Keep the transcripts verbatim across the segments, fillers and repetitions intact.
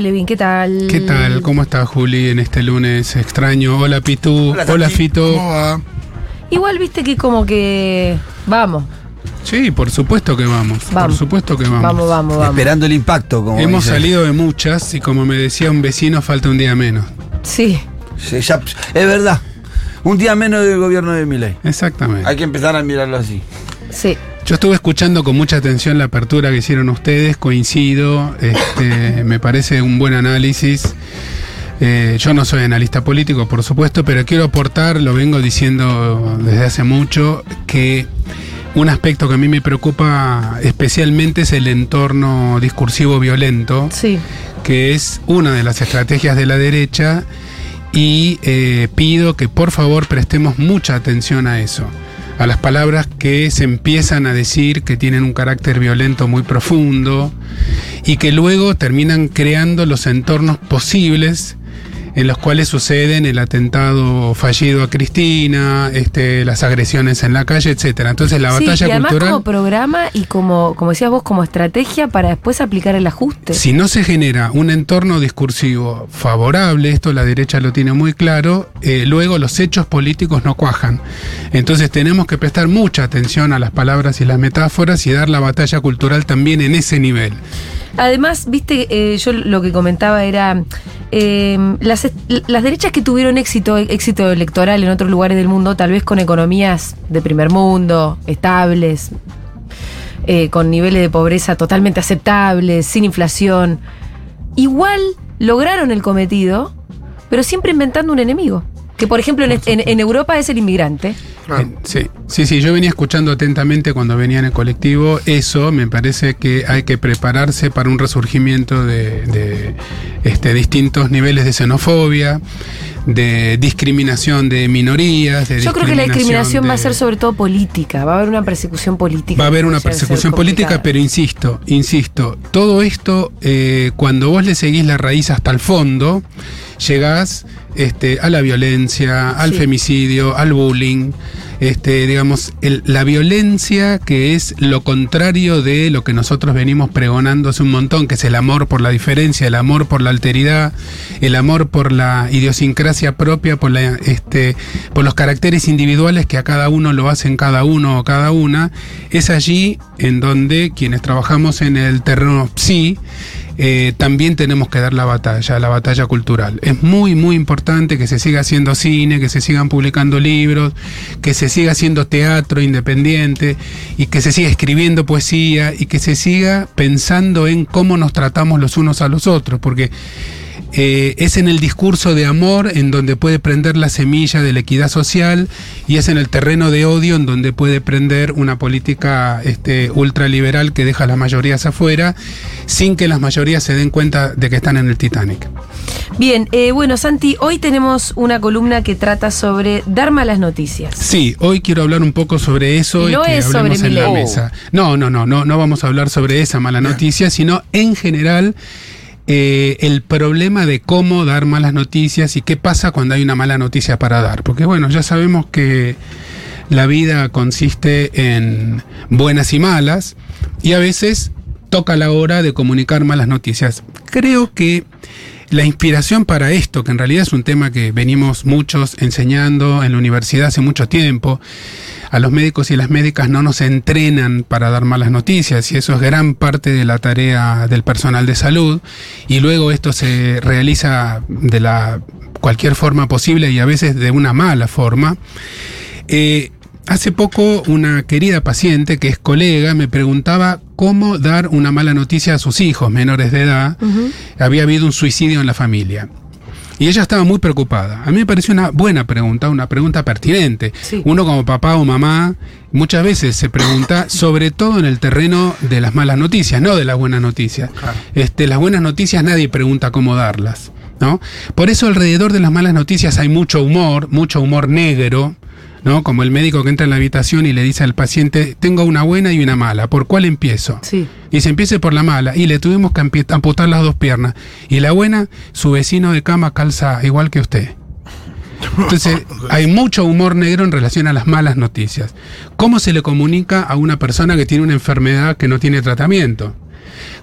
Levin, ¿qué tal? ¿Qué tal? ¿Cómo está Juli en este lunes extraño? Hola Pitu, hola, hola Fito. ¿Cómo va? Igual viste que como que vamos. Sí, por supuesto que vamos, vamos. Por supuesto que vamos. Vamos, vamos, vamos. Esperando el impacto, como hemos dice. Salido de muchas y como me decía un vecino, falta un día menos. Sí. Sí, ya, es verdad. Un día menos del gobierno de Milei. Exactamente. Hay que empezar a mirarlo así. Sí. Yo estuve escuchando con mucha atención la apertura que hicieron ustedes, coincido, este, me parece un buen análisis. Eh, yo no soy analista político, por supuesto, pero quiero aportar, lo vengo diciendo desde hace mucho, que un aspecto que a mí me preocupa especialmente es el entorno discursivo violento, sí, que es una de las estrategias de la derecha, y eh, pido que por favor prestemos mucha atención a eso. A las palabras que se empiezan a decir, que tienen un carácter violento muy profundo y que luego terminan creando los entornos posibles en los cuales suceden el atentado fallido a Cristina, este, las agresiones en la calle, etcétera. Entonces la sí, batalla y además cultural como programa y como, como decías vos, como estrategia para después aplicar el ajuste. Si no se genera un entorno discursivo favorable, esto la derecha lo tiene muy claro, eh, luego los hechos políticos no cuajan. Entonces tenemos que prestar mucha atención a las palabras y las metáforas y dar la batalla cultural también en ese nivel. Además, viste, eh, yo lo que comentaba era eh, las, las derechas que tuvieron éxito, éxito electoral en otros lugares del mundo, tal vez con economías de primer mundo, estables, eh, con niveles de pobreza totalmente aceptables, sin inflación, igual lograron el cometido, pero siempre inventando un enemigo. Que por ejemplo en, en, en Europa es el inmigrante. Ah. Sí, sí, sí, yo venía escuchando atentamente cuando venía en el colectivo. Eso me parece que hay que prepararse para un resurgimiento de, de este, distintos niveles de xenofobia, de discriminación de minorías. De yo creo que la discriminación de... va a ser sobre todo política, va a haber una persecución política. Va a haber una persecución política, pero insisto, insisto, todo esto eh, cuando vos le seguís la raíz hasta el fondo, llegás este, a la violencia, al sí. femicidio, al bullying, este, digamos, el, la violencia que es lo contrario de lo que nosotros venimos pregonando hace un montón, que es el amor por la diferencia, el amor por la alteridad, el amor por la idiosincrasia propia, por, la, este, por los caracteres individuales que a cada uno lo hacen cada uno o cada una. Es allí en donde quienes trabajamos en el terreno psi, Eh, también tenemos que dar la batalla, la batalla cultural. Es muy, muy importante que se siga haciendo cine, que se sigan publicando libros, que se siga haciendo teatro independiente y que se siga escribiendo poesía y que se siga pensando en cómo nos tratamos los unos a los otros, porque Eh, es en el discurso de amor en donde puede prender la semilla de la equidad social y es en el terreno de odio en donde puede prender una política este, ultraliberal que deja a las mayorías afuera sin que las mayorías se den cuenta de que están en el Titanic. Bien, eh, bueno Santi, hoy tenemos una columna que trata sobre dar malas noticias. Sí, hoy quiero hablar un poco sobre eso y, no y que es hablemos sobre en la mesa. No, no, no, no, no vamos a hablar sobre esa mala noticia, sino en general. Eh, el problema de cómo dar malas noticias y qué pasa cuando hay una mala noticia para dar. Porque bueno, ya sabemos que la vida consiste en buenas y malas y a veces toca la hora de comunicar malas noticias. Creo que la inspiración para esto, que en realidad es un tema que venimos muchos enseñando en la universidad hace mucho tiempo, a los médicos y las médicas no nos entrenan para dar malas noticias y eso es gran parte de la tarea del personal de salud y luego esto se realiza de la cualquier forma posible y a veces de una mala forma. Eh, Hace poco una querida paciente que es colega me preguntaba cómo dar una mala noticia a sus hijos menores de edad. Uh-huh. Había habido un suicidio en la familia. Y ella estaba muy preocupada. A mí me pareció una buena pregunta, una pregunta pertinente. Sí. Uno como papá o mamá muchas veces se pregunta, sobre todo en el terreno de las malas noticias, no de las buenas noticias. Claro. Este, las buenas noticias nadie pregunta cómo darlas, ¿no? Por eso alrededor de las malas noticias hay mucho humor, mucho humor negro, ¿no? Como el médico que entra en la habitación y le dice al paciente, tengo una buena y una mala, ¿por cuál empiezo? Sí. Y se empiece por la mala, y le tuvimos que amputar las dos piernas. Y la buena, su vecino de cama calza igual que usted. Entonces, hay mucho humor negro en relación a las malas noticias. ¿Cómo se le comunica a una persona que tiene una enfermedad que no tiene tratamiento?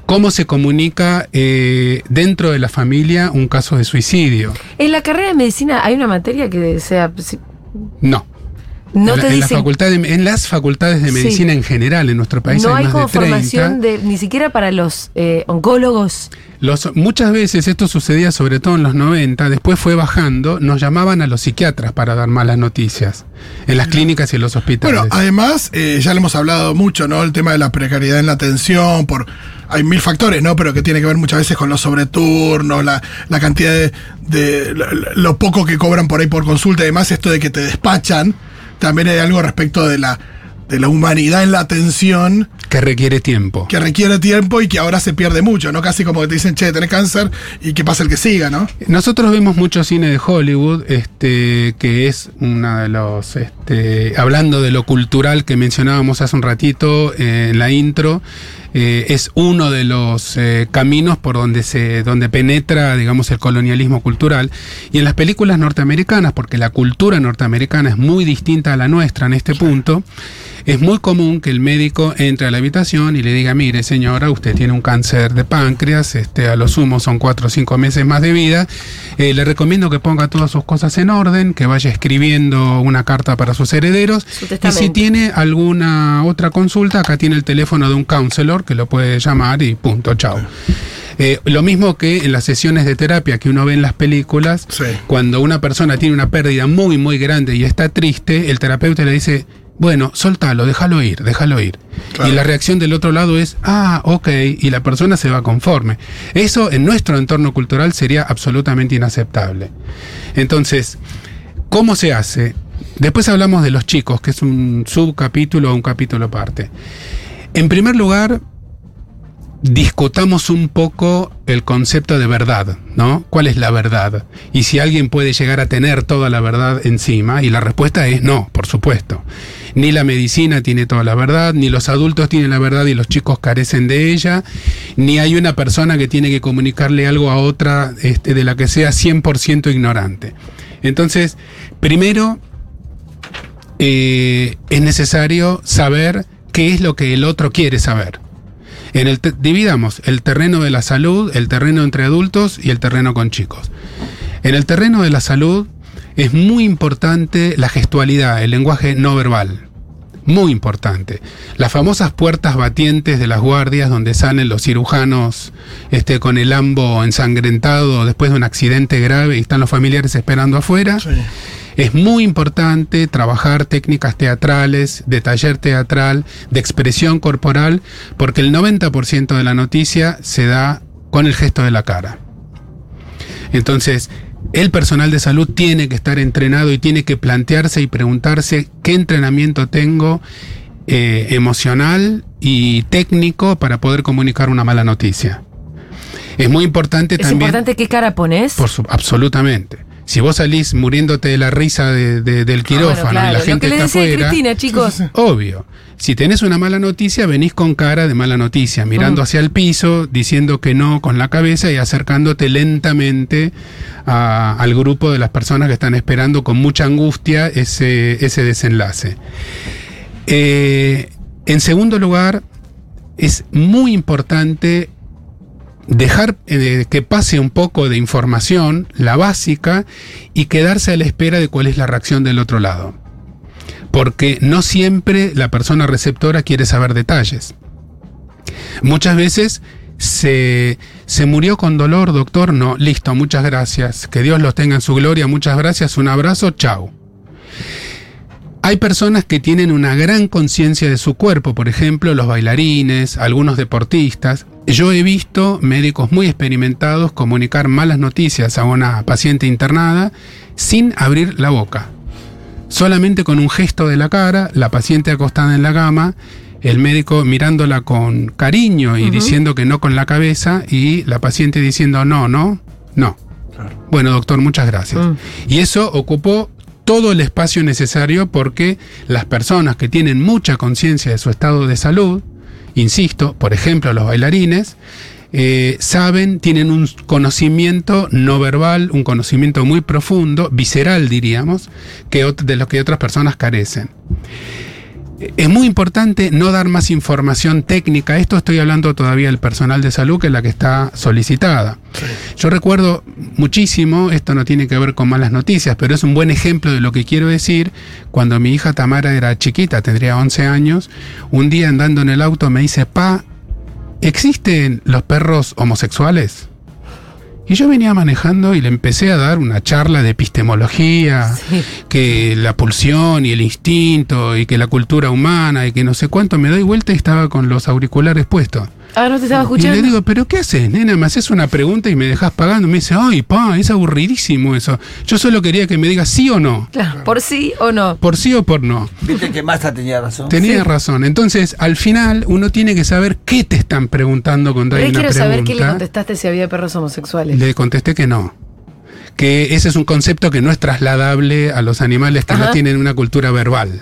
cómo se comunica eh, dentro de la familia un caso de suicidio. En la carrera de medicina hay una materia que sea... No. No en, te en, dicen... la facultad de, en las facultades de medicina sí. en general en nuestro país no hay, hay más como de treinta. Formación de, ni siquiera para los eh, oncólogos. Los, muchas veces esto sucedía sobre todo en los noventa, después fue bajando, nos llamaban a los psiquiatras para dar malas noticias en las clínicas y en los hospitales. Bueno, además, eh, ya lo hemos hablado mucho, ¿no? El tema de la precariedad en la atención, por hay mil factores, ¿no? Pero que tiene que ver muchas veces con los sobreturnos, la, la cantidad de, de lo poco que cobran por ahí por consulta y demás, esto de que te despachan. También hay algo respecto de la, de la humanidad en la atención. Que requiere tiempo. Que requiere tiempo y que ahora se pierde mucho, ¿no? Casi como que te dicen, che, tenés cáncer y que pasa el que siga, ¿no? Nosotros vemos mucho cine de Hollywood, este, que es una de los... Este, hablando de lo cultural que mencionábamos hace un ratito eh, en la intro, eh, es uno de los eh, caminos por donde se donde penetra, digamos, el colonialismo cultural. Y en las películas norteamericanas, porque la cultura norteamericana es muy distinta a la nuestra en este punto, es muy común que el médico entre a la habitación y le diga, mire señora, usted tiene un cáncer de páncreas, este, a lo sumo son cuatro o cinco meses más de vida, eh, le recomiendo que ponga todas sus cosas en orden, que vaya escribiendo una carta para sus herederos, y si tiene alguna otra consulta, acá tiene el teléfono de un counselor que lo puede llamar y punto, chao. Eh, lo mismo que en las sesiones de terapia que uno ve en las películas, sí. Cuando una persona tiene una pérdida muy muy grande y está triste, el terapeuta le dice, bueno, soltalo, déjalo ir, déjalo ir. Claro. Y la reacción del otro lado es, ah, ok, y la persona se va conforme. Eso en nuestro entorno cultural sería absolutamente inaceptable. Entonces, ¿cómo se hace? Después hablamos de los chicos, que es un subcapítulo o un capítulo aparte. En primer lugar, discutamos un poco el concepto de verdad, ¿no? ¿Cuál es la verdad? Y si alguien puede llegar a tener toda la verdad encima, y la respuesta es no, por supuesto. Ni la medicina tiene toda la verdad, ni los adultos tienen la verdad y los chicos carecen de ella, ni hay una persona que tiene que comunicarle algo a otra este, de la que sea cien por ciento ignorante. Entonces, primero, eh, es necesario saber qué es lo que el otro quiere saber. En el te- dividamos el terreno de la salud, el terreno entre adultos y el terreno con chicos. En el terreno de la salud es muy importante la gestualidad, el lenguaje no verbal. Muy importante. Las famosas puertas batientes de las guardias donde salen los cirujanos este, con el ambo ensangrentado después de un accidente grave y están los familiares esperando afuera. Sí. Es muy importante trabajar técnicas teatrales, de taller teatral, de expresión corporal, porque el noventa por ciento de la noticia se da con el gesto de la cara. Entonces, el personal de salud tiene que estar entrenado y tiene que plantearse y preguntarse qué entrenamiento tengo eh, emocional y técnico para poder comunicar una mala noticia. Es muy importante ¿Es también... ¿Es importante qué cara pones? Por su, absolutamente. Si vos salís muriéndote de la risa de, de, del quirófano, bueno, claro, y la gente está afuera... Lo que le decía Cristina, chicos. Obvio. Si tenés una mala noticia, venís con cara de mala noticia, mirando mm. hacia el piso, diciendo que no con la cabeza y acercándote lentamente a, al grupo de las personas que están esperando con mucha angustia ese, ese desenlace. Eh, en segundo lugar, es muy importante... Dejar eh, que pase un poco de información, la básica, y quedarse a la espera de cuál es la reacción del otro lado. Porque no siempre la persona receptora quiere saber detalles. Muchas veces se, se murió con dolor, doctor, no, listo, muchas gracias. Que Dios los tenga en su gloria, muchas gracias, un abrazo, chau. Hay personas que tienen una gran conciencia de su cuerpo, por ejemplo, los bailarines, algunos deportistas. Yo he visto médicos muy experimentados comunicar malas noticias a una paciente internada sin abrir la boca. Solamente con un gesto de la cara, la paciente acostada en la cama, el médico mirándola con cariño y uh-huh. diciendo que no con la cabeza, y la paciente diciendo no, no, no. Claro. Bueno, doctor, muchas gracias. Uh-huh. Y eso ocupó todo el espacio necesario porque las personas que tienen mucha conciencia de su estado de salud, insisto, por ejemplo los bailarines, eh, saben, tienen un conocimiento no verbal, un conocimiento muy profundo, visceral diríamos, que ot- de lo que otras personas carecen. Es muy importante no dar más información técnica. Esto estoy hablando todavía del personal de salud, que es la que está solicitada. Sí. Yo recuerdo muchísimo, esto no tiene que ver con malas noticias, pero es un buen ejemplo de lo que quiero decir. Cuando mi hija Tamara era chiquita, tendría once años, un día andando en el auto me dice: pa, ¿existen los perros homosexuales? Y yo venía manejando y le empecé a dar una charla de epistemología, sí, que la pulsión y el instinto y que la cultura humana y que no sé cuánto. Me doy vuelta y estaba con los auriculares puestos. Ah, no te estaba escuchando. Y le digo: ¿pero qué haces, nena? Me haces una pregunta y me dejás pagando. Me dice: ay, pa, es aburridísimo eso. Yo solo quería que me digas sí o no. Claro, por sí o no. Por sí o por no. Viste que Massa tenía razón. Tenía sí. razón. Entonces, al final, uno tiene que saber qué te están preguntando cuando pero hay una pregunta. Yo quiero saber qué le contestaste si había perros homosexuales. Le contesté que no, que ese es un concepto que no es trasladable a los animales que Ajá. no tienen una cultura verbal.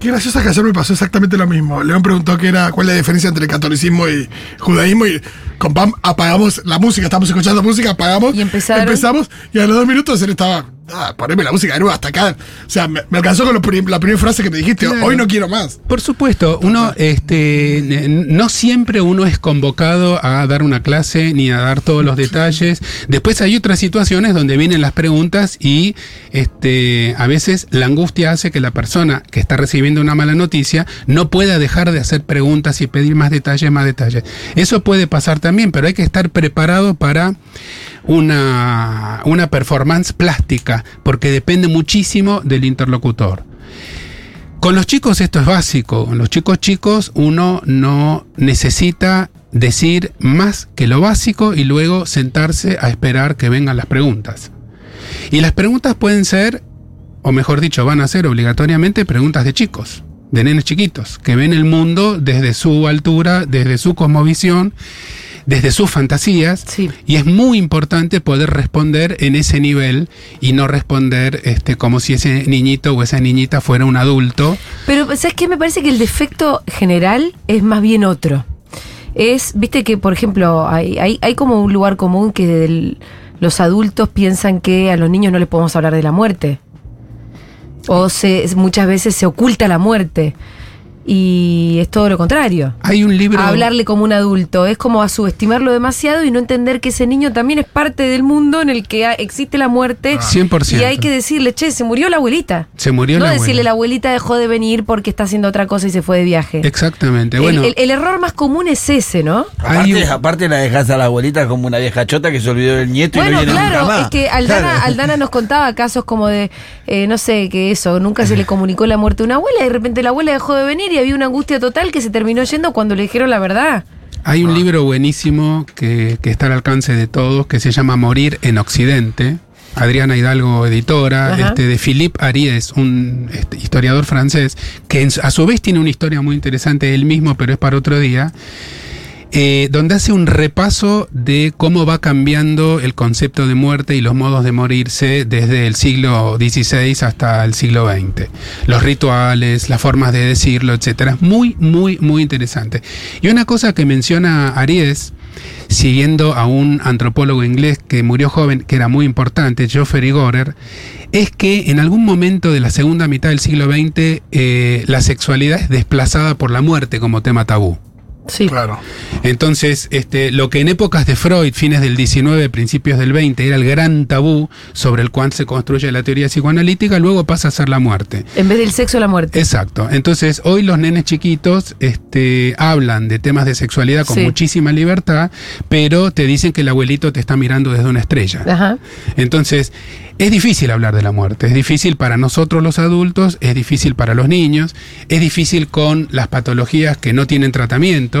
Qué graciosa que ayer me pasó exactamente lo mismo. León preguntó qué era, cuál es la diferencia entre el catolicismo y judaísmo, y con Pam apagamos la música, estamos escuchando música, apagamos, y empezamos, y a los dos minutos él estaba, ah, poneme la música de nuevo hasta acá. O sea, me, me alcanzó con lo prim, la primera frase que me dijiste, claro. Hoy no quiero más. Por supuesto, uno, este, no siempre uno es convocado a dar una clase ni a dar todos los detalles. Después hay otras situaciones donde vienen las preguntas y este, a veces la angustia hace que la persona que está recibiendo una mala noticia no pueda dejar de hacer preguntas y pedir más detalles, más detalles. Eso puede pasar también, pero hay que estar preparado para una, una performance plástica, porque depende muchísimo del interlocutor. Con los chicos esto es básico. Con los chicos chicos uno no necesita decir más que lo básico y luego sentarse a esperar que vengan las preguntas. Y las preguntas pueden ser, o mejor dicho, van a ser obligatoriamente preguntas de chicos, de nenes chiquitos, que ven el mundo desde su altura, desde su cosmovisión, desde sus fantasías, sí. Y es muy importante poder responder en ese nivel y no responder este, como si ese niñito o esa niñita fuera un adulto. Pero, ¿sabes qué? Me parece que el defecto general es más bien otro. Es, viste que, por ejemplo, hay, hay, hay como un lugar común que del, los adultos piensan que a los niños no les podemos hablar de la muerte. O se, muchas veces se oculta la muerte. Y es todo lo contrario. Hay un libro. Hablarle como un adulto es como a subestimarlo demasiado y no entender que ese niño también es parte del mundo en el que existe la muerte. cien por ciento. Y hay que decirle: che, se murió la abuelita. Se murió no la abuelita. No decirle: la abuelita dejó de venir porque está haciendo otra cosa y se fue de viaje. Exactamente. Bueno, el, el, el error más común es ese, ¿no? Aparte, un... aparte la dejas a la abuelita como una vieja chota que se olvidó del nieto, bueno, y no viene claro, nunca más. Es que Aldana, claro. Aldana nos contaba casos como de, eh, no sé, que eso, nunca se le comunicó la muerte a una abuela y de repente la abuela dejó de venir. Y había una angustia total que se terminó yendo cuando le dijeron la verdad. Hay un libro buenísimo que, que está al alcance de todos, que se llama Morir en Occidente. Adriana Hidalgo, editora, este, de Philippe Ariès, un este, historiador francés, que en, a su vez tiene una historia muy interesante él mismo, pero es para otro día. Eh, donde hace un repaso de cómo va cambiando el concepto de muerte y los modos de morirse desde el siglo dieciséis hasta el siglo veinte. Los rituales, las formas de decirlo, etcétera. Es muy, muy, muy interesante. Y una cosa que menciona Ariès, siguiendo a un antropólogo inglés que murió joven, que era muy importante, Geoffrey Gorer, es que en algún momento de la segunda mitad del siglo veinte eh, la sexualidad es desplazada por la muerte como tema tabú. Sí. Claro. Entonces, este, lo que en épocas de Freud, fines del diecinueve, principios del veinte, era el gran tabú sobre el cual se construye la teoría psicoanalítica, luego pasa a ser la muerte. En vez del sexo, la muerte. Exacto. Entonces, hoy los nenes chiquitos este, hablan de temas de sexualidad con sí. muchísima libertad, pero te dicen que el abuelito te está mirando desde una estrella. Ajá. Entonces, es difícil hablar de la muerte. Es difícil para nosotros los adultos, es difícil para los niños, es difícil con las patologías que no tienen tratamiento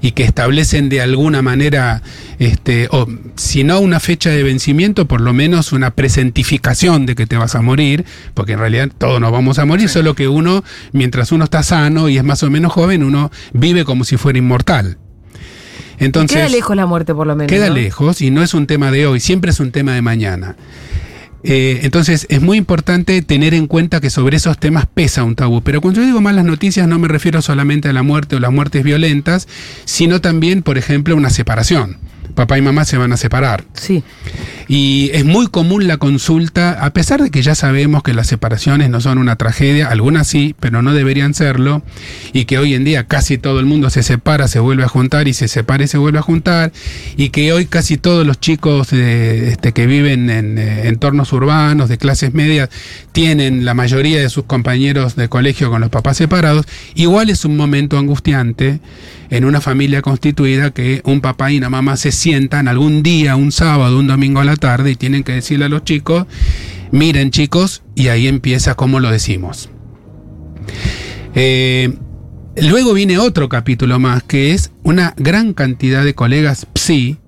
y que establecen de alguna manera, este, o si no una fecha de vencimiento, por lo menos una presentificación de que te vas a morir, porque en realidad todos nos vamos a morir, sí. solo que uno, mientras uno está sano y es más o menos joven, uno vive como si fuera inmortal. Entonces, queda lejos la muerte, por lo menos. Queda ¿no? lejos, y no es un tema de hoy, siempre es un tema de mañana. Eh, entonces es muy importante tener en cuenta que sobre esos temas pesa un tabú. Pero cuando yo digo malas noticias no me refiero solamente a la muerte o las muertes violentas, sino también, por ejemplo, una separación. papá y mamá se van a separar. Sí. Y es muy común la consulta, a pesar de que ya sabemos que las separaciones no son una tragedia, algunas sí, pero no deberían serlo, y que hoy en día casi todo el mundo se separa, se vuelve a juntar, y se separa y se vuelve a juntar, y que hoy casi todos los chicos eh, este, que viven en eh, entornos urbanos, de clases medias, tienen la mayoría de sus compañeros de colegio con los papás separados. Igual es un momento angustiante en una familia constituida que un papá y una mamá se sientan algún día, un sábado, un domingo a la tarde, y tienen que decirle a los chicos, miren chicos, y ahí empieza cómo lo decimos. Eh, luego viene otro capítulo más, que es una gran cantidad de colegas psi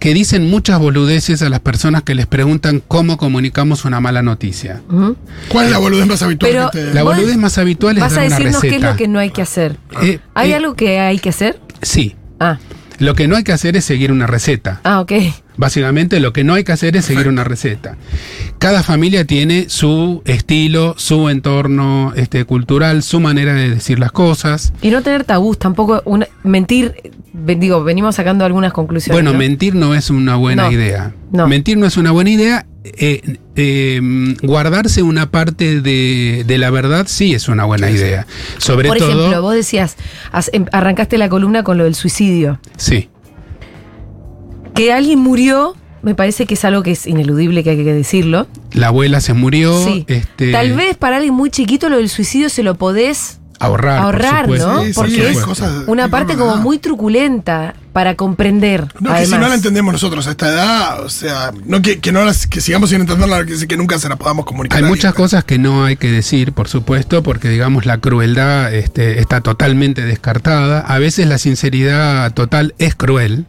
que dicen muchas boludeces a las personas que les preguntan cómo comunicamos una mala noticia. Uh-huh. ¿Cuál es la boludez más habitual? Pero que te... La boludez más habitual es dar una receta. Vas a decirnos qué es lo que no hay que hacer. Eh, ¿Hay eh, algo que hay que hacer? Sí. Ah. Lo que no hay que hacer es seguir una receta. Ah, ok. Básicamente lo que no hay que hacer es seguir una receta. Cada familia tiene su estilo, su entorno este, cultural, su manera de decir las cosas. Y no tener tabús, tampoco una, mentir, digo, venimos sacando algunas conclusiones. Bueno, ¿no? Mentir no es una buena no, idea. No. Mentir no es una buena idea. Eh, eh, guardarse una parte de, de la verdad sí es una buena idea. Sobre todo. Por ejemplo, todo, vos decías, arrancaste la columna con lo del suicidio. Sí. Que alguien murió, me parece que es algo que es ineludible, que hay que decirlo. La abuela se murió. Sí. Este... Tal vez para alguien muy chiquito lo del suicidio se lo podés ahorrar, ahorrar por ¿no? Sí, porque sí, es cosa, una parte como muy truculenta para comprender. No, además. Que si no la entendemos nosotros a esta edad, o sea, no que, que, no las, que sigamos sin entenderla, que, que nunca se la podamos comunicar. Hay muchas alguien, cosas que no hay que decir, por supuesto, porque digamos la crueldad este, está totalmente descartada. A veces la sinceridad total es cruel.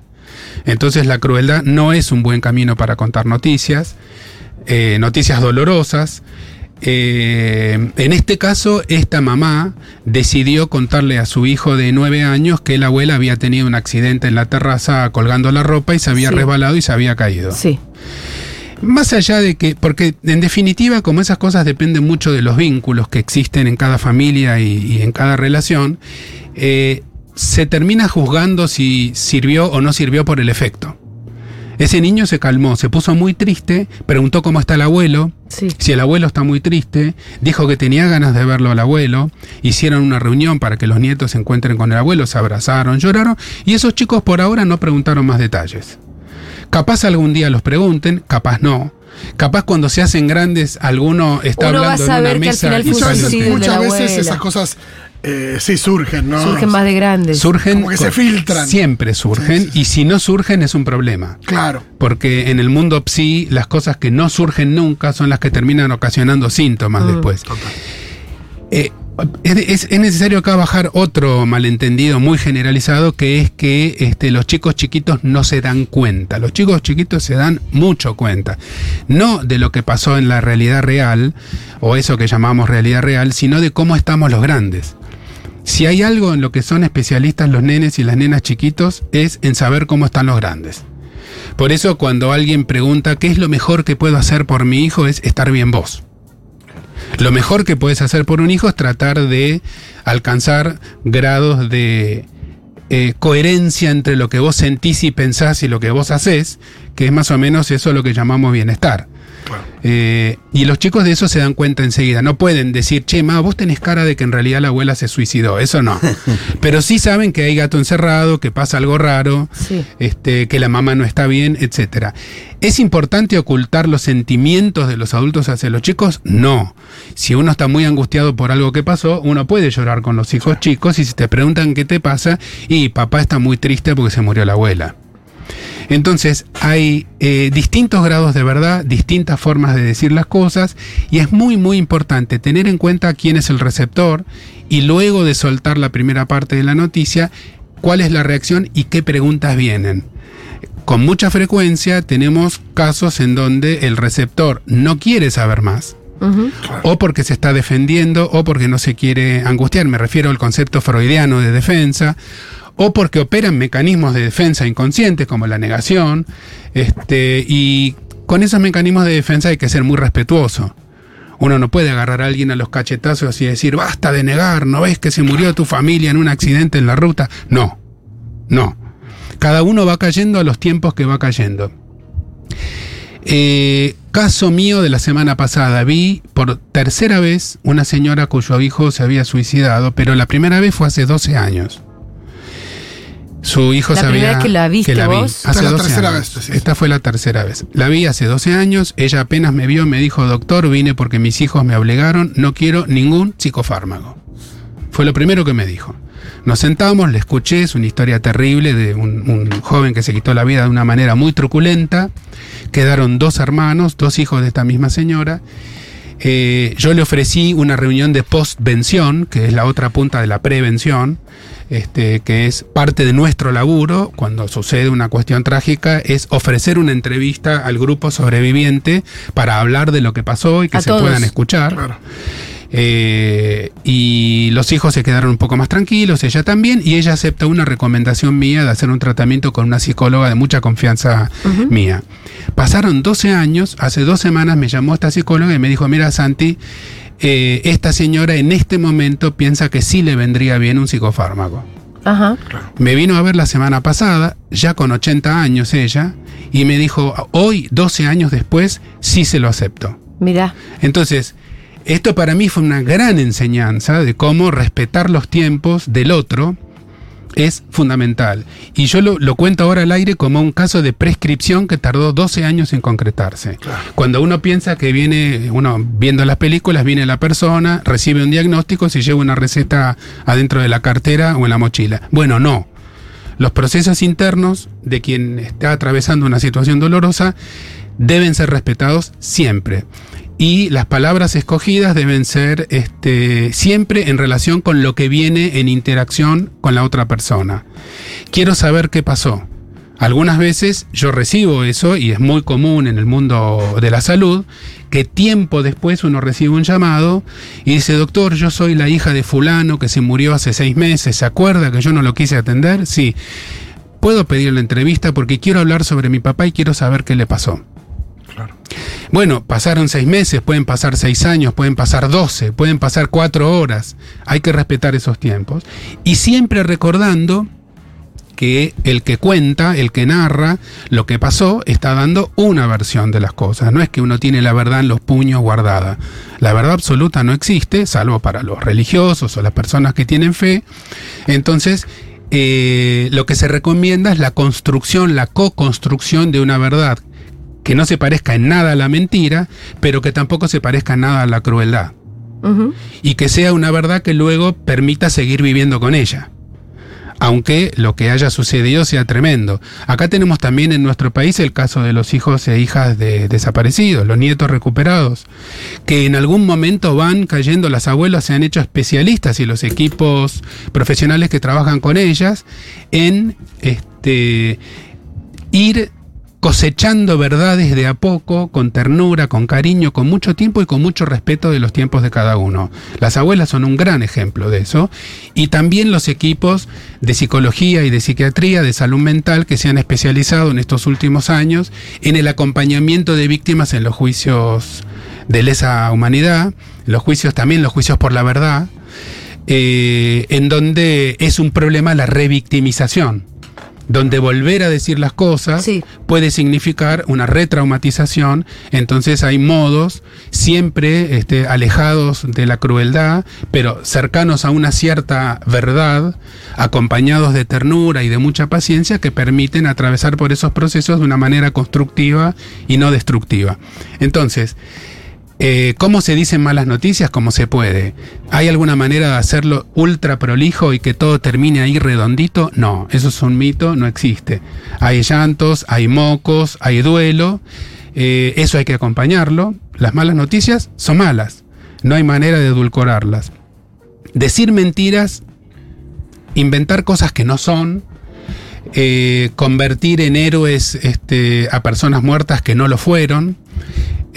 Entonces la crueldad no es un buen camino para contar noticias, eh, noticias dolorosas. Eh, en este caso, esta mamá decidió contarle a su hijo de nueve años que la abuela había tenido un accidente en la terraza colgando la ropa y se había sí. resbalado y se había caído. Sí. Más allá de que, porque en definitiva, como esas cosas dependen mucho de los vínculos que existen en cada familia y, y en cada relación, eh, se termina juzgando si sirvió o no sirvió por el efecto. Ese niño se calmó, se puso muy triste, preguntó cómo está el abuelo, sí. si el abuelo está muy triste, dijo que tenía ganas de verlo al abuelo, hicieron una reunión para que los nietos se encuentren con el abuelo, se abrazaron, lloraron, y esos chicos por ahora no preguntaron más detalles. Capaz algún día los pregunten, capaz no. Capaz cuando se hacen grandes, alguno está Uno hablando en una mesa. Y veces, muchas veces esas cosas... Eh, sí, surgen, ¿no? Surgen más de grandes. Surgen. Como que se filtran. Siempre surgen, sí, sí, sí. Y si no surgen es un problema. Claro. Porque en el mundo psi, las cosas que no surgen nunca son las que terminan ocasionando síntomas mm. después. Eh, es, es necesario acá bajar otro malentendido muy generalizado, que es que este, los chicos chiquitos no se dan cuenta. Los chicos chiquitos se dan mucho cuenta. No de lo que pasó en la realidad real, o eso que llamamos realidad real, sino de cómo estamos los grandes. Si hay algo en lo que son especialistas los nenes y las nenas chiquitos, es en saber cómo están los grandes. Por eso cuando alguien pregunta qué es lo mejor que puedo hacer por mi hijo, es estar bien vos. Lo mejor que puedes hacer por un hijo es tratar de alcanzar grados de eh, coherencia entre lo que vos sentís y pensás y lo que vos hacés, que es más o menos eso lo que llamamos bienestar. Bueno. Eh, y los chicos de eso se dan cuenta enseguida. No pueden decir, che, ma, vos tenés cara de que en realidad la abuela se suicidó. Eso no. Pero sí saben que hay gato encerrado, que pasa algo raro, sí. este, que la mamá no está bien, etcétera. ¿Es importante ocultar los sentimientos de los adultos hacia los chicos? No. Si uno está muy angustiado por algo que pasó, uno puede llorar con los hijos chicos, y si te preguntan qué te pasa, y papá está muy triste porque se murió la abuela. Entonces hay eh, distintos grados de verdad, distintas formas de decir las cosas, y es muy muy importante tener en cuenta quién es el receptor, y luego de soltar la primera parte de la noticia, cuál es la reacción y qué preguntas vienen. Con mucha frecuencia tenemos casos en donde el receptor no quiere saber más. Uh-huh. O porque se está defendiendo, o porque no se quiere angustiar, me refiero al concepto freudiano de defensa, o porque operan mecanismos de defensa inconscientes como la negación, este, y con esos mecanismos de defensa hay que ser muy respetuoso. Uno no puede agarrar a alguien a los cachetazos y decir, basta de negar, ¿no ves que se murió tu familia en un accidente en la ruta? No, no. Cada uno va cayendo a los tiempos que va cayendo. Eh, caso mío de la semana pasada, vi por tercera vez una señora cuyo hijo se había suicidado, pero la primera vez fue hace doce años. Su hijo la se había... ¿La primera que la viste que la vos? Vi, hace la tercera años. Vez. Esta fue la tercera vez. La vi hace doce años, ella apenas me vio, me dijo: doctor, vine porque mis hijos me obligaron, no quiero ningún psicofármaco. Fue lo primero que me dijo. Nos sentamos, le escuché, es una historia terrible de un, un joven que se quitó la vida de una manera muy truculenta. Quedaron dos hermanos, dos hijos de esta misma señora. Eh, yo le ofrecí una reunión de postvención, que es la otra punta de la prevención, este, que es parte de nuestro laburo cuando sucede una cuestión trágica, es ofrecer una entrevista al grupo sobreviviente para hablar de lo que pasó y que se puedan escuchar. Claro. Eh, y los hijos se quedaron un poco más tranquilos, ella también, y ella acepta una recomendación mía de hacer un tratamiento con una psicóloga de mucha confianza uh-huh. mía. Pasaron doce años, hace dos semanas me llamó esta psicóloga y me dijo: mira, Santi, eh, esta señora en este momento piensa que sí le vendría bien un psicofármaco. Ajá. Me vino a ver la semana pasada, ya con ochenta años ella, y me dijo: hoy, doce años después, sí se lo acepto. Mirá. Entonces, esto para mí fue una gran enseñanza de cómo respetar los tiempos del otro es fundamental. Y yo lo, lo cuento ahora al aire como un caso de prescripción que tardó doce años en concretarse. Claro. Cuando uno piensa que viene, uno viendo las películas, viene la persona, recibe un diagnóstico, se lleva una receta adentro de la cartera o en la mochila. Bueno, no. Los procesos internos de quien está atravesando una situación dolorosa deben ser respetados siempre. Y las palabras escogidas deben ser este, siempre en relación con lo que viene en interacción con la otra persona. Quiero saber qué pasó. Algunas veces yo recibo eso, y es muy común en el mundo de la salud, que tiempo después uno recibe un llamado y dice: doctor, yo soy la hija de fulano que se murió hace seis meses, ¿se acuerda que yo no lo quise atender? Sí. ¿Puedo pedir la entrevista porque quiero hablar sobre mi papá y quiero saber qué le pasó? Claro. Bueno, pasaron seis meses, pueden pasar seis años, pueden pasar doce, pueden pasar cuatro horas. Hay que respetar esos tiempos. Y siempre recordando que el que cuenta, el que narra lo que pasó, está dando una versión de las cosas. No es que uno tiene la verdad en los puños guardada. La verdad absoluta no existe, salvo para los religiosos o las personas que tienen fe. Entonces, eh, lo que se recomienda es la construcción, la co-construcción de una verdad que no se parezca en nada a la mentira, pero que tampoco se parezca en nada a la crueldad. Uh-huh. Y que sea una verdad que luego permita seguir viviendo con ella, aunque lo que haya sucedido sea tremendo. Acá tenemos también en nuestro país el caso de los hijos e hijas de desaparecidos, los nietos recuperados, que en algún momento van cayendo, las abuelas se han hecho especialistas y los equipos profesionales que trabajan con ellas en este, ir cosechando verdades de a poco, con ternura, con cariño, con mucho tiempo y con mucho respeto de los tiempos de cada uno. Las abuelas son un gran ejemplo de eso, y también los equipos de psicología y de psiquiatría, de salud mental, que se han especializado en estos últimos años en el acompañamiento de víctimas en los juicios de lesa humanidad, los juicios también, los juicios por la verdad, eh, en donde es un problema la revictimización, donde volver a decir las cosas sí. puede significar una retraumatización. Entonces hay modos siempre este, alejados de la crueldad, pero cercanos a una cierta verdad, acompañados de ternura y de mucha paciencia, que permiten atravesar por esos procesos de una manera constructiva y no destructiva. Entonces, Eh, ¿cómo se dicen malas noticias? ¿Cómo se puede? ¿Hay alguna manera de hacerlo ultra prolijo y que todo termine ahí redondito? No, eso es un mito, no existe. Hay llantos, hay mocos, hay duelo, eh, eso hay que acompañarlo. Las malas noticias son malas, no hay manera de edulcorarlas. Decir mentiras, inventar cosas que no son, eh, convertir en héroes este, a personas muertas que no lo fueron,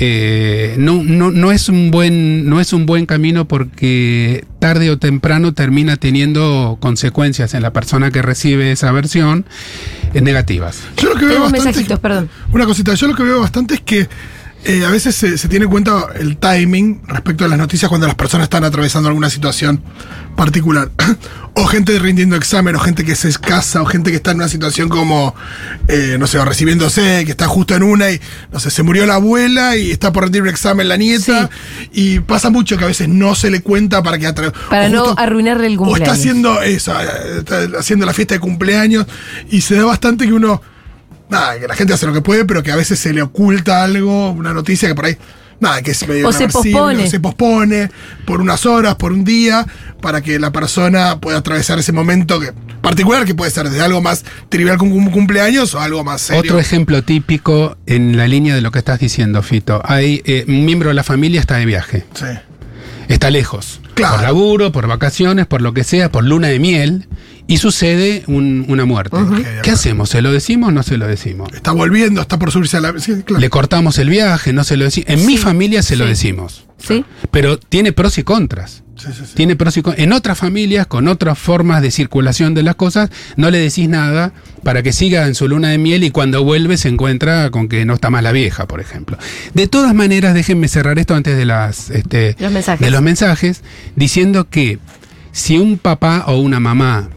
Eh, no, no, no es un buen, no es un buen camino, porque tarde o temprano termina teniendo consecuencias en la persona que recibe esa versión eh, negativas. Yo lo que veo Tengo bastante, mensajitos, perdón. Una cosita, yo lo que veo bastante es que eh, a veces se, se tiene en cuenta el timing respecto a las noticias cuando las personas están atravesando alguna situación particular. O gente rindiendo examen, o gente que se casa, o gente que está en una situación como, eh, no sé, o recibiéndose, que está justo en una y, no sé, se murió la abuela y está por rendir un examen la nieta. Sí. Y pasa mucho que a veces no se le cuenta para que atra- Para justo, no arruinarle el cumpleaños. O está haciendo eso, está haciendo la fiesta de cumpleaños y se da bastante que uno... Nada, que la gente hace lo que puede, pero que a veces se le oculta algo, una noticia que por ahí... Nada, que es medio o se pospone. O se pospone por unas horas, por un día, para que la persona pueda atravesar ese momento que, particular, que puede ser desde algo más trivial como un cumpleaños o algo más serio. Otro ejemplo típico en la línea de lo que estás diciendo, Fito. Hay eh, un miembro de la familia está de viaje. Sí. Está lejos. Claro. Por laburo, por vacaciones, por lo que sea, por luna de miel. Y sucede un, una muerte. Uh-huh. ¿Qué hacemos? ¿Se lo decimos o no se lo decimos? Está volviendo, está por subirse a la... Sí, claro. Le cortamos el viaje, no se lo decimos. En sí. mi familia se sí. lo decimos. Sí. Pero tiene pros y contras. Sí, sí, sí. Tiene pros y contras. En otras familias, con otras formas de circulación de las cosas, no le decís nada para que siga en su luna de miel y cuando vuelve se encuentra con que no está más la vieja, por ejemplo. De todas maneras, déjenme cerrar esto antes de, las, este, los, mensajes. de los mensajes, diciendo que si un papá o una mamá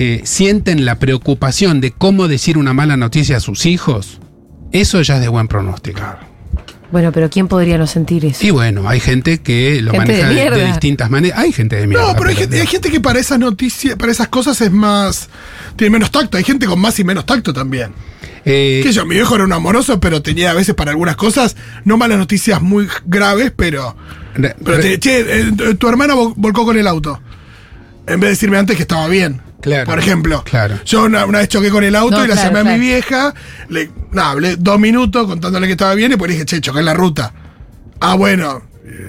Eh, sienten la preocupación de cómo decir una mala noticia a sus hijos, eso ya es de buen pronóstico. Bueno, pero ¿quién podría no sentir eso? Y bueno, hay gente que lo gente maneja de, de, de distintas maneras. Hay gente de mierda. No, pero, pero hay, gente, hay gente que para esas noticias, para esas cosas es más... Tiene menos tacto. Hay gente con más y menos tacto también. Eh, que yo, mi viejo era un amoroso, pero tenía a veces para algunas cosas, no malas noticias muy graves, pero... Re, pero te, re, che, eh, tu hermana volcó con el auto. En vez de decirme antes que estaba bien. Claro, por ejemplo, claro. yo una, una vez choqué con el auto no, y la claro, llamé a claro. mi vieja, le, nah, hablé dos minutos contándole que estaba bien y pues dije, che, choqué en la ruta. Ah, bueno,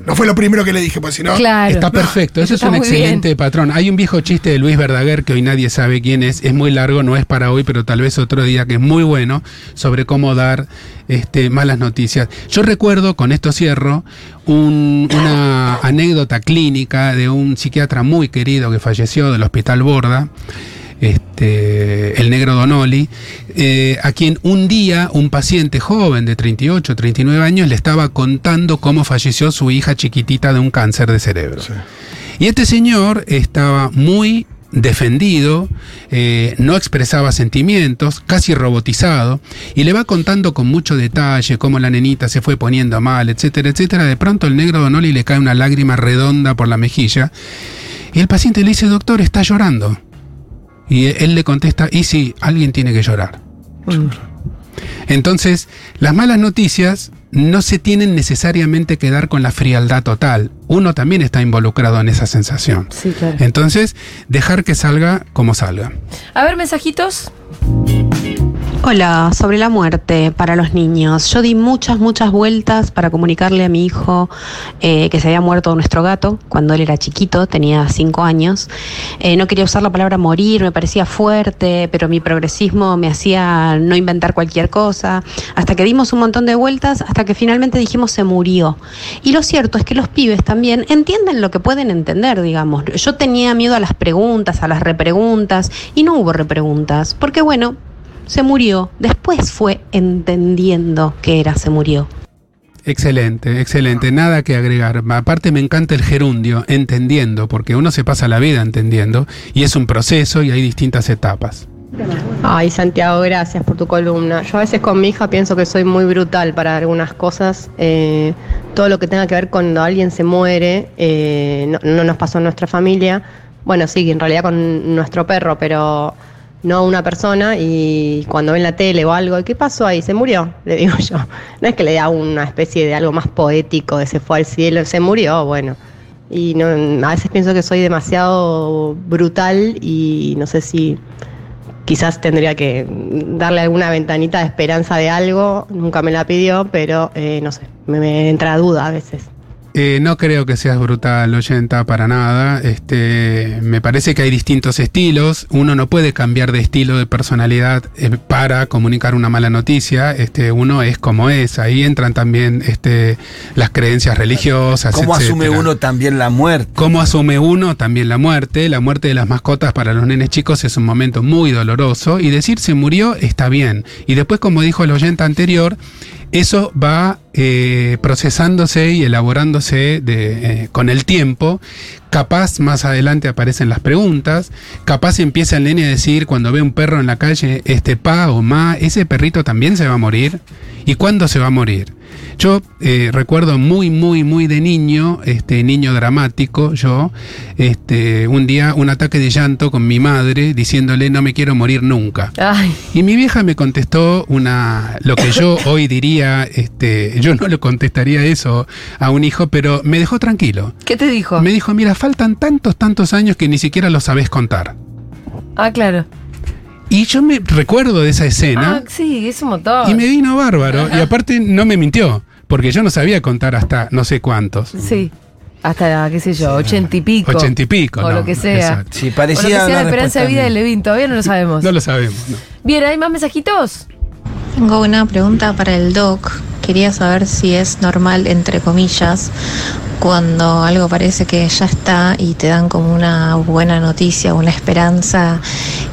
no fue lo primero que le dije, pues si no... Claro. Está perfecto, no, eso es un excelente bien. patrón. Hay un viejo chiste de Luis Verdaguer, que hoy nadie sabe quién es, es muy largo, no es para hoy, pero tal vez otro día, que es muy bueno, sobre cómo dar este, malas noticias. Yo recuerdo, con esto cierro, un, una anécdota clínica de un psiquiatra muy querido que falleció del Hospital Borda, este, el negro Donoli, eh, a quien un día un paciente joven de treinta y ocho, treinta y nueve años le estaba contando cómo falleció su hija chiquitita de un cáncer de cerebro. Sí. Y este señor estaba muy defendido, eh, no expresaba sentimientos, casi robotizado, y le va contando con mucho detalle cómo la nenita se fue poniendo mal, etcétera, etcétera. De pronto el negro Donoli le cae una lágrima redonda por la mejilla y el paciente le dice, doctor, está llorando. Y él le contesta, y sí, alguien tiene que llorar. Mm. Entonces, las malas noticias no se tienen necesariamente que dar con la frialdad total. Uno también está involucrado en esa sensación. Sí, claro. Entonces, dejar que salga como salga. A ver, mensajitos. Hola, sobre la muerte para los niños. Yo di muchas, muchas vueltas para comunicarle a mi hijo eh, que se había muerto nuestro gato cuando él era chiquito, tenía cinco años. Eh, no quería usar la palabra morir, me parecía fuerte, pero mi progresismo me hacía no inventar cualquier cosa. Hasta que dimos un montón de vueltas, hasta que finalmente dijimos se murió. Y lo cierto es que los pibes también entienden lo que pueden entender, digamos. Yo tenía miedo a las preguntas, a las repreguntas, y no hubo repreguntas, porque bueno... Se murió, después fue entendiendo que era, se murió. Excelente, excelente, nada que agregar. Aparte me encanta el gerundio, entendiendo, porque uno se pasa la vida entendiendo, y es un proceso y hay distintas etapas. Ay, Santiago, gracias por tu columna. Yo a veces con mi hija pienso que soy muy brutal para algunas cosas. Eh, todo lo que tenga que ver cuando alguien se muere, eh, no, no nos pasó en nuestra familia. Bueno, sí, en realidad con nuestro perro, pero... No una persona, y cuando ven la tele o algo, ¿qué pasó ahí? Se murió, le digo yo. No es que le da una especie de algo más poético, de se fue al cielo, se murió, bueno. Y no, a veces pienso que soy demasiado brutal y no sé si quizás tendría que darle alguna ventanita de esperanza de algo. Nunca me la pidió, pero eh, no sé, me, me entra duda a veces. Eh, no creo que seas brutal, oyenta, para nada. Este, me parece que hay distintos estilos. Uno no puede cambiar de estilo, de personalidad eh, para comunicar una mala noticia. Este, uno es como es. Ahí entran también este, las creencias religiosas, ¿Cómo etcétera. asume uno también la muerte? ¿Cómo asume uno también la muerte? La muerte de las mascotas para los nenes chicos es un momento muy doloroso. Y decir se murió está bien. Y después, como dijo el oyenta anterior, eso va eh, procesándose y elaborándose de, eh, con el tiempo. Capaz más adelante aparecen las preguntas, capaz empieza el nene a decir cuando ve un perro en la calle, este pa o ma, ese perrito también se va a morir, ¿y cuándo se va a morir? Yo eh, recuerdo muy, muy, muy de niño, este niño dramático, yo, este un día un ataque de llanto con mi madre diciéndole no me quiero morir nunca. Ay. Y mi vieja me contestó una lo que yo hoy diría, este yo no le contestaría eso a un hijo, pero me dejó tranquilo. ¿Qué te dijo? Me dijo, mira, faltan tantos, tantos años que ni siquiera lo sabés contar. Ah, claro. Y yo me recuerdo de esa escena. Ah, sí, es un montón. Y me vino bárbaro. Ajá. Y aparte no me mintió, porque yo no sabía contar hasta no sé cuántos. Sí. Hasta, qué sé yo, ochenta y pico. Ochenta y pico, o no, lo que sea. Sí, parecía o lo que sea la esperanza de vida de Levín, todavía no lo sabemos. No lo sabemos, no. Bien, ¿hay más mensajitos? Tengo una pregunta para el doc. Quería saber si es normal, entre comillas, cuando algo parece que ya está y te dan como una buena noticia, una esperanza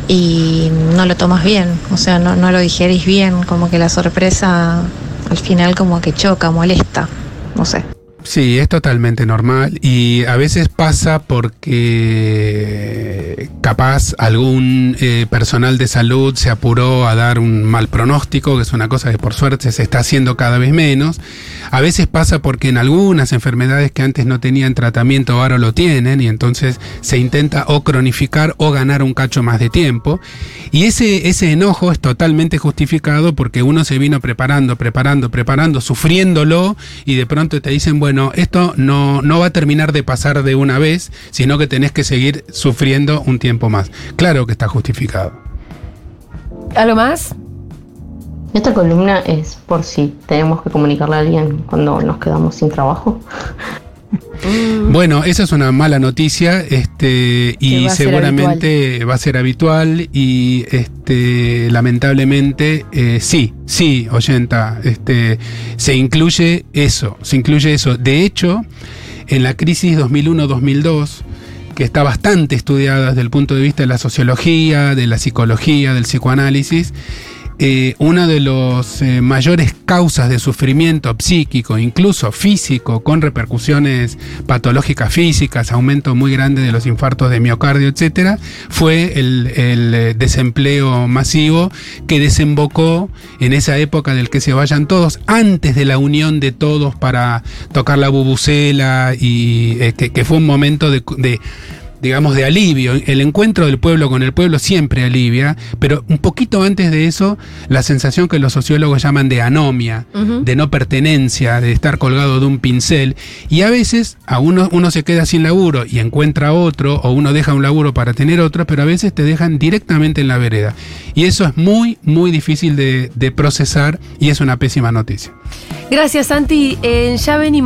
y no lo tomas bien, o sea, no, no lo digerís bien, como que la sorpresa al final como que choca, molesta, no sé. Sí, es totalmente normal y a veces pasa porque capaz algún eh, personal de salud se apuró a dar un mal pronóstico, que es una cosa que por suerte se está haciendo cada vez menos. A veces pasa porque en algunas enfermedades que antes no tenían tratamiento ahora lo tienen y entonces se intenta o cronificar o ganar un cacho más de tiempo. Y ese, ese enojo es totalmente justificado porque uno se vino preparando, preparando, preparando, sufriéndolo y de pronto te dicen, bueno, no, esto no, no va a terminar de pasar de una vez, sino que tenés que seguir sufriendo un tiempo más. Claro que está justificado. ¿Algo más? Esta columna es por si tenemos que comunicarle a alguien cuando nos quedamos sin trabajo. Bueno, esa es una mala noticia, este, y va seguramente habitual. Va a ser habitual y este, lamentablemente eh, sí, sí, oyenta, este, se incluye eso, se incluye eso. De hecho, en la crisis dos mil uno dos mil dos, que está bastante estudiada desde el punto de vista de la sociología, de la psicología, del psicoanálisis, Eh, una de las eh, mayores causas de sufrimiento psíquico, incluso físico, con repercusiones patológicas físicas, aumento muy grande de los infartos de miocardio, etcétera, fue el, el desempleo masivo que desembocó en esa época del que se vayan todos, antes de la unión de todos para tocar la bubucela, y eh, que, que fue un momento de... de digamos, de alivio. El encuentro del pueblo con el pueblo siempre alivia, pero un poquito antes de eso, la sensación que los sociólogos llaman de anomia, uh-huh. de no pertenencia, de estar colgado de un pincel, y a veces a uno, uno se queda sin laburo y encuentra otro, o uno deja un laburo para tener otro, pero a veces te dejan directamente en la vereda. Y eso es muy, muy difícil de, de procesar y es una pésima noticia. Gracias, Santi. Eh, ya venimos.